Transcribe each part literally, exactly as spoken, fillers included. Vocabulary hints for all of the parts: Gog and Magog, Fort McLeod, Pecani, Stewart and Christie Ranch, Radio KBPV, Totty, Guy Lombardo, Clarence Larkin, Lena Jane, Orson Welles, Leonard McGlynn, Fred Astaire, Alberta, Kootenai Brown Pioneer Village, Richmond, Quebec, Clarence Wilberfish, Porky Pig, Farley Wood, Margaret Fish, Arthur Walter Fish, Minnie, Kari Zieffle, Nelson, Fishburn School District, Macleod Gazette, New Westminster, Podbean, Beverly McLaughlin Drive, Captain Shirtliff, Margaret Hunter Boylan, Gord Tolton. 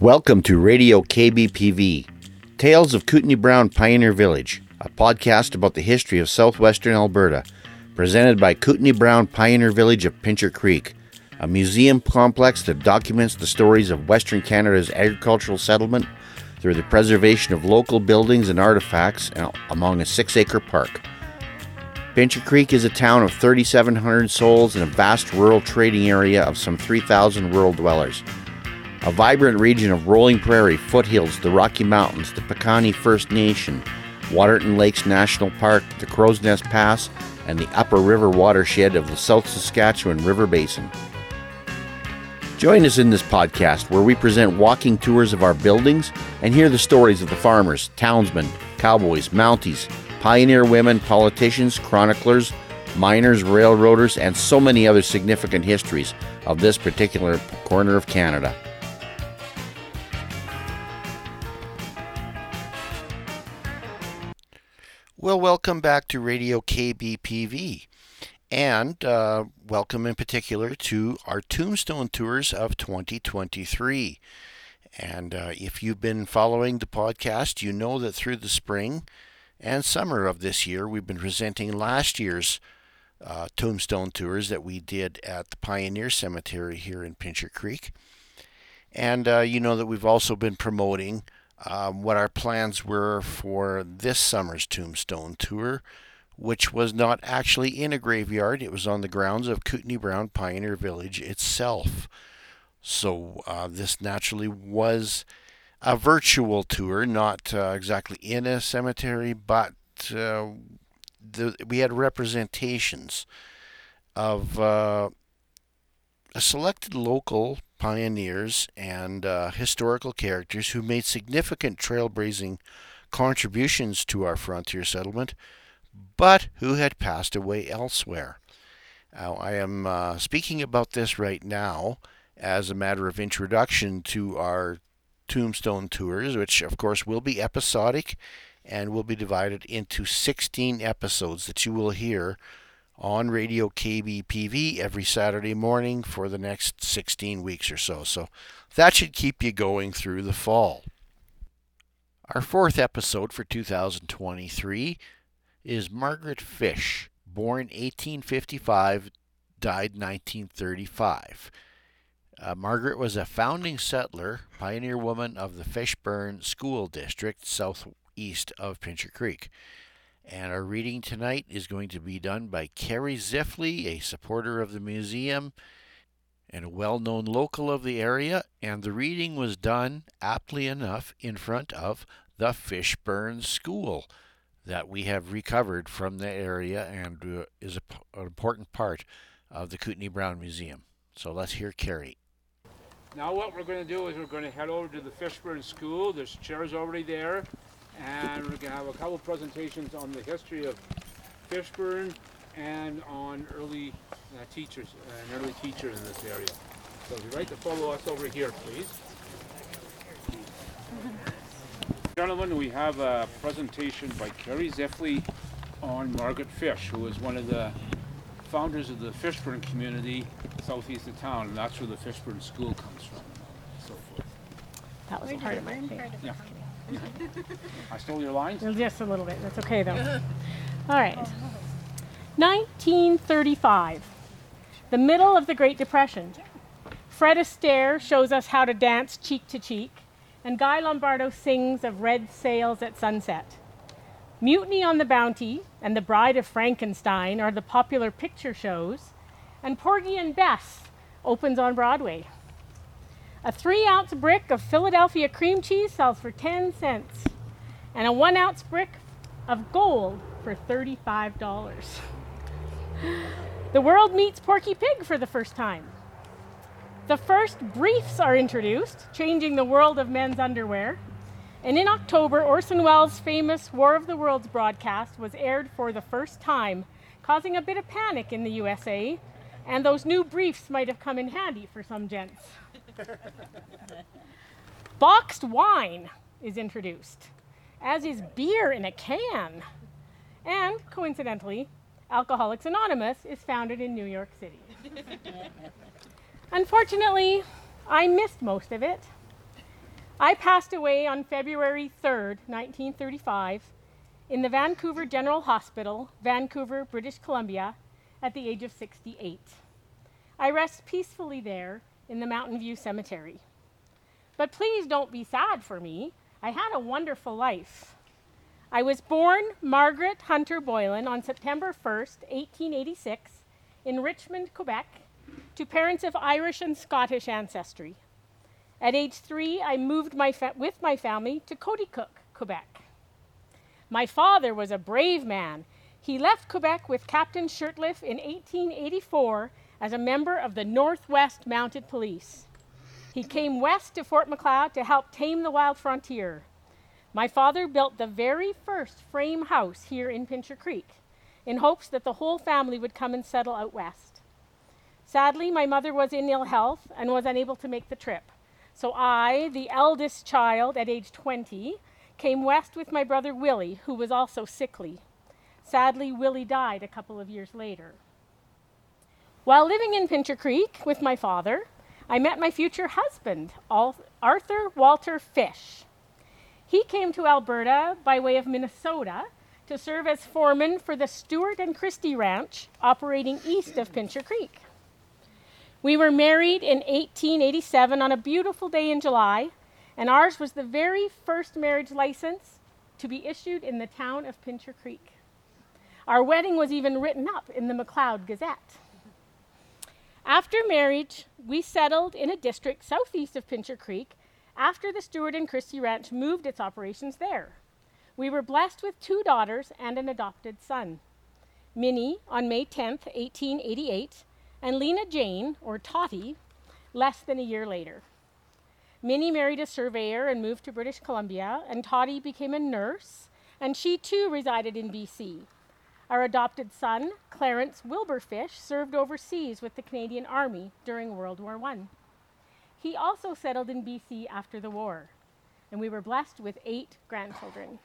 Welcome to Radio K B P V, Tales of Kootenai Brown Pioneer Village, a podcast about the history of southwestern Alberta, presented by Kootenai Brown Pioneer Village of Pincher Creek, a museum complex that documents the stories of Western Canada's agricultural settlement through the preservation of local buildings and artifacts among a six-acre park. Pincher Creek is a town of three thousand seven hundred souls in a vast rural trading area of some three thousand rural dwellers. A vibrant region of rolling prairie, foothills, the Rocky Mountains, the Pecani First Nation, Waterton Lakes National Park, the Crow's Nest Pass, and the upper river watershed of the South Saskatchewan River Basin. Join us in this podcast where we present walking tours of our buildings and hear the stories of the farmers, townsmen, cowboys, Mounties, pioneer women, politicians, chroniclers, miners, railroaders, and so many other significant histories of this particular corner of Canada. Well, welcome back to Radio K B P V, and uh, welcome in particular to our Tombstone Tours of twenty twenty-three. And uh, if you've been following the podcast, you know that through the spring and summer of this year, we've been presenting last year's uh, Tombstone Tours that we did at the Pioneer Cemetery here in Pincher Creek. And uh, you know that we've also been promoting Um, what our plans were for this summer's Tombstone Tour, which was not actually in a graveyard. It was on the grounds of Kootenai Brown Pioneer Village itself. So uh, this naturally was a virtual tour, not uh, exactly in a cemetery, but uh, the, we had representations of uh, a selected local pioneers and uh, historical characters who made significant trailblazing contributions to our frontier settlement, but who had passed away elsewhere. Now, I am uh, speaking about this right now as a matter of introduction to our Tombstone Tours, which of course will be episodic and will be divided into sixteen episodes that you will hear on Radio K B P V every Saturday morning for the next sixteen weeks or so. So that should keep you going through the fall. Our fourth episode for two thousand twenty-three is Margaret Fish, born eighteen fifty-five, died nineteen thirty-five. Uh, Margaret was a founding settler, pioneer woman of the Fishburn School District, southeast of Pincher Creek. And our reading tonight is going to be done by Kari Zieffle, a supporter of the museum and a well-known local of the area. And the reading was done, aptly enough, in front of the Fishburn School that we have recovered from the area and uh, is a, an important part of the Kootenai Brown Museum. So let's hear Kari. Now what we're going to do is we're going to head over to the Fishburn School. There's chairs already there. And we're going to have a couple presentations on the history of Fishburn and on early uh, teachers, uh, an early teacher in this area. So if you'd like to follow us over here, please. Gentlemen, we have a presentation by Kari Zieffle on Margaret Fish, who was one of the founders of the Fishburn community southeast of town, and that's where the Fishburn School comes from, and so forth. That was part of my thing. Yeah. I stole your lines? Just a little bit. That's okay, though. All right. nineteen thirty-five, the middle of the Great Depression. Fred Astaire shows us how to dance cheek to cheek, and Guy Lombardo sings of red sails at sunset. Mutiny on the Bounty and The Bride of Frankenstein are the popular picture shows, and Porgy and Bess opens on Broadway. A three-ounce brick of Philadelphia cream cheese sells for ten cents, and a one-ounce brick of gold for thirty-five dollars. The world meets Porky Pig for the first time. The first briefs are introduced, changing the world of men's underwear. And in October, Orson Welles' famous War of the Worlds broadcast was aired for the first time, causing a bit of panic in the U S A, and those new briefs might have come in handy for some gents. Boxed wine is introduced, as is beer in a can. And coincidentally, Alcoholics Anonymous is founded in New York City. Unfortunately, I missed most of it. I passed away on February third, nineteen thirty-five, in the Vancouver General Hospital, Vancouver, British Columbia, at the age of sixty-eight. I rest peacefully there in the Mountain View Cemetery. But please don't be sad for me. I had a wonderful life. I was born Margaret Hunter Boylan on September first, eighteen eighty-six, in Richmond, Quebec, to parents of Irish and Scottish ancestry. At age three, I moved my fa- with my family to Cody Cook, Quebec. My father was a brave man. He left Quebec with Captain Shirtliff in eighteen eighty-four as a member of the Northwest Mounted Police. He came west to Fort McLeod to help tame the wild frontier. My father built the very first frame house here in Pincher Creek in hopes that the whole family would come and settle out west. Sadly, my mother was in ill health and was unable to make the trip. So I, the eldest child at age twenty, came west with my brother Willie, who was also sickly. Sadly, Willie died a couple of years later. While living in Pincher Creek with my father, I met my future husband, Arthur Walter Fish. He came to Alberta by way of Minnesota to serve as foreman for the Stewart and Christie Ranch operating east of Pincher Creek. We were married in eighteen eighty-seven on a beautiful day in July, and ours was the very first marriage license to be issued in the town of Pincher Creek. Our wedding was even written up in the Macleod Gazette. After marriage, we settled in a district southeast of Pincher Creek after the Stewart and Christie Ranch moved its operations there. We were blessed with two daughters and an adopted son, Minnie on May tenth, eighteen eighty-eight, and Lena Jane, or Totty, less than a year later. Minnie married a surveyor and moved to British Columbia, and Totty became a nurse, and she too resided in B C. Our adopted son, Clarence Wilberfish, served overseas with the Canadian Army during World War One. He also settled in B C after the war, and we were blessed with eight grandchildren.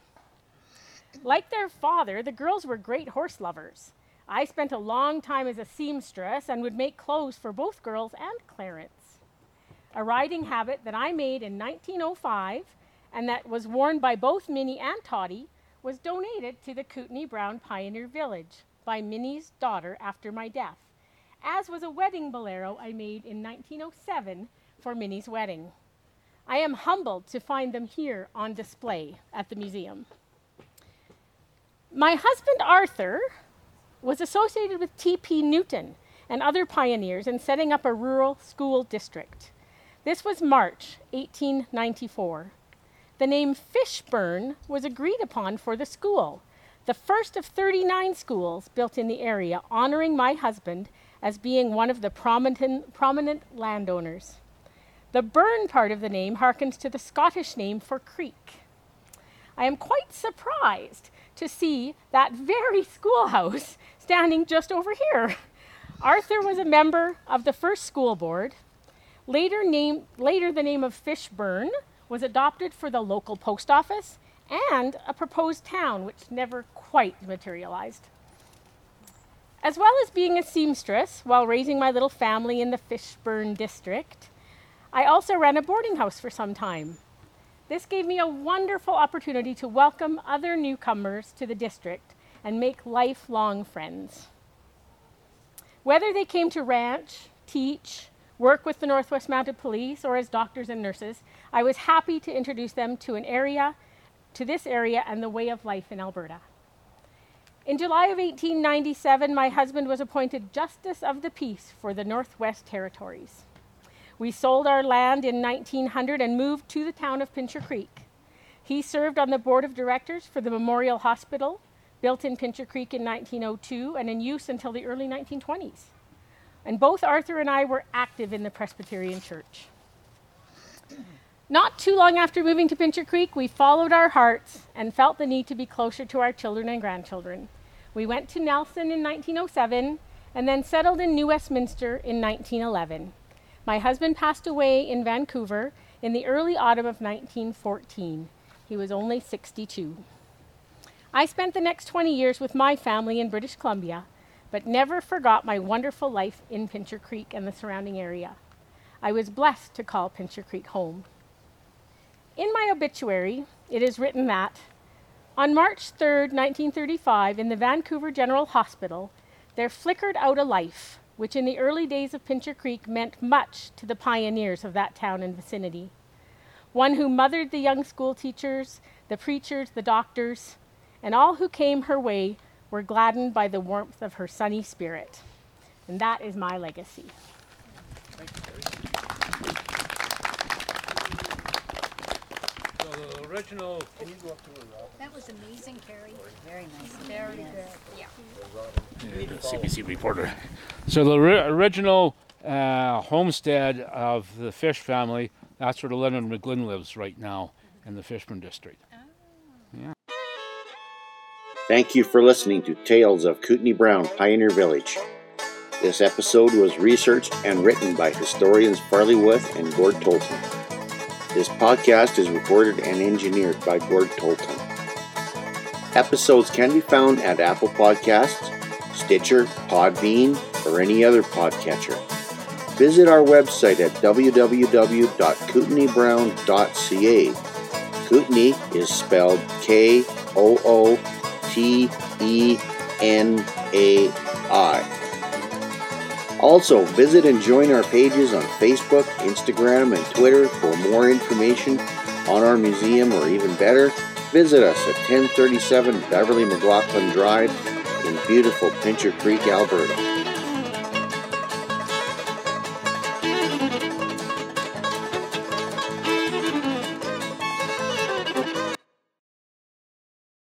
Like their father, the girls were great horse lovers. I spent a long time as a seamstress and would make clothes for both girls and Clarence, a riding habit that I made in nineteen oh five and that was worn by both Minnie and Totty was donated to the Kootenai Brown Pioneer Village by Minnie's daughter after my death, as was a wedding bolero I made in nineteen oh seven for Minnie's wedding. I am humbled to find them here on display at the museum. My husband Arthur was associated with T P Newton and other pioneers in setting up a rural school district. This was March eighteen ninety-four. The name Fishburn was agreed upon for the school, the first of thirty-nine schools built in the area, honoring my husband as being one of the prominent, prominent landowners. The Burn part of the name harkens to the Scottish name for creek. I am quite surprised to see that very schoolhouse standing just over here. Arthur was a member of the first school board. Later, name, later the name of Fishburn was adopted for the local post office and a proposed town, which never quite materialized. As well as being a seamstress while raising my little family in the Fishburn district, I also ran a boarding house for some time. This gave me a wonderful opportunity to welcome other newcomers to the district and make lifelong friends. Whether they came to ranch, teach, work with the Northwest Mounted Police, or as doctors and nurses, I was happy to introduce them to an area, to this area and the way of life in Alberta. In July of eighteen ninety-seven, my husband was appointed Justice of the Peace for the Northwest Territories. We sold our land in nineteen hundred and moved to the town of Pincher Creek. He served on the board of directors for the Memorial Hospital, built in Pincher Creek in nineteen oh two and in use until the early nineteen twenties. And both Arthur and I were active in the Presbyterian Church. Not too long after moving to Pincher Creek, we followed our hearts and felt the need to be closer to our children and grandchildren. We went to Nelson in nineteen oh seven and then settled in New Westminster in nineteen eleven. My husband passed away in Vancouver in the early autumn of nineteen fourteen. He was only sixty-two. I spent the next twenty years with my family in British Columbia, but never forgot my wonderful life in Pincher Creek and the surrounding area. I was blessed to call Pincher Creek home. In my obituary, it is written that on March third, nineteen thirty-five, in the Vancouver General Hospital, there flickered out a life, which in the early days of Pincher Creek meant much to the pioneers of that town and vicinity. One who mothered the young school teachers, the preachers, the doctors, and all who came her way were gladdened by the warmth of her sunny spirit. And that is my legacy. Thank you, Kari. So the original, can you go up to her, Robin? That was amazing, Kari. Very nice. Very good. Yeah. yeah. The C B C reporter. So the ri- original uh, homestead of the Fish family, that's where the Leonard McGlynn lives right now in the Fishburn district. Thank you for listening to Tales of Kootenai Brown Pioneer Village. This episode was researched and written by historians Farley Wood and Gord Tolton. This podcast is recorded and engineered by Gord Tolton. Episodes can be found at Apple Podcasts, Stitcher, Podbean, or any other podcatcher. Visit our website at w w w dot kootenai brown dot c a. Kootenai is spelled K O O T E N A I. Also, visit and join our pages on Facebook, Instagram, and Twitter for more information on our museum, or even better, visit us at ten thirty-seven Beverly McLaughlin Drive in beautiful Pincher Creek, Alberta.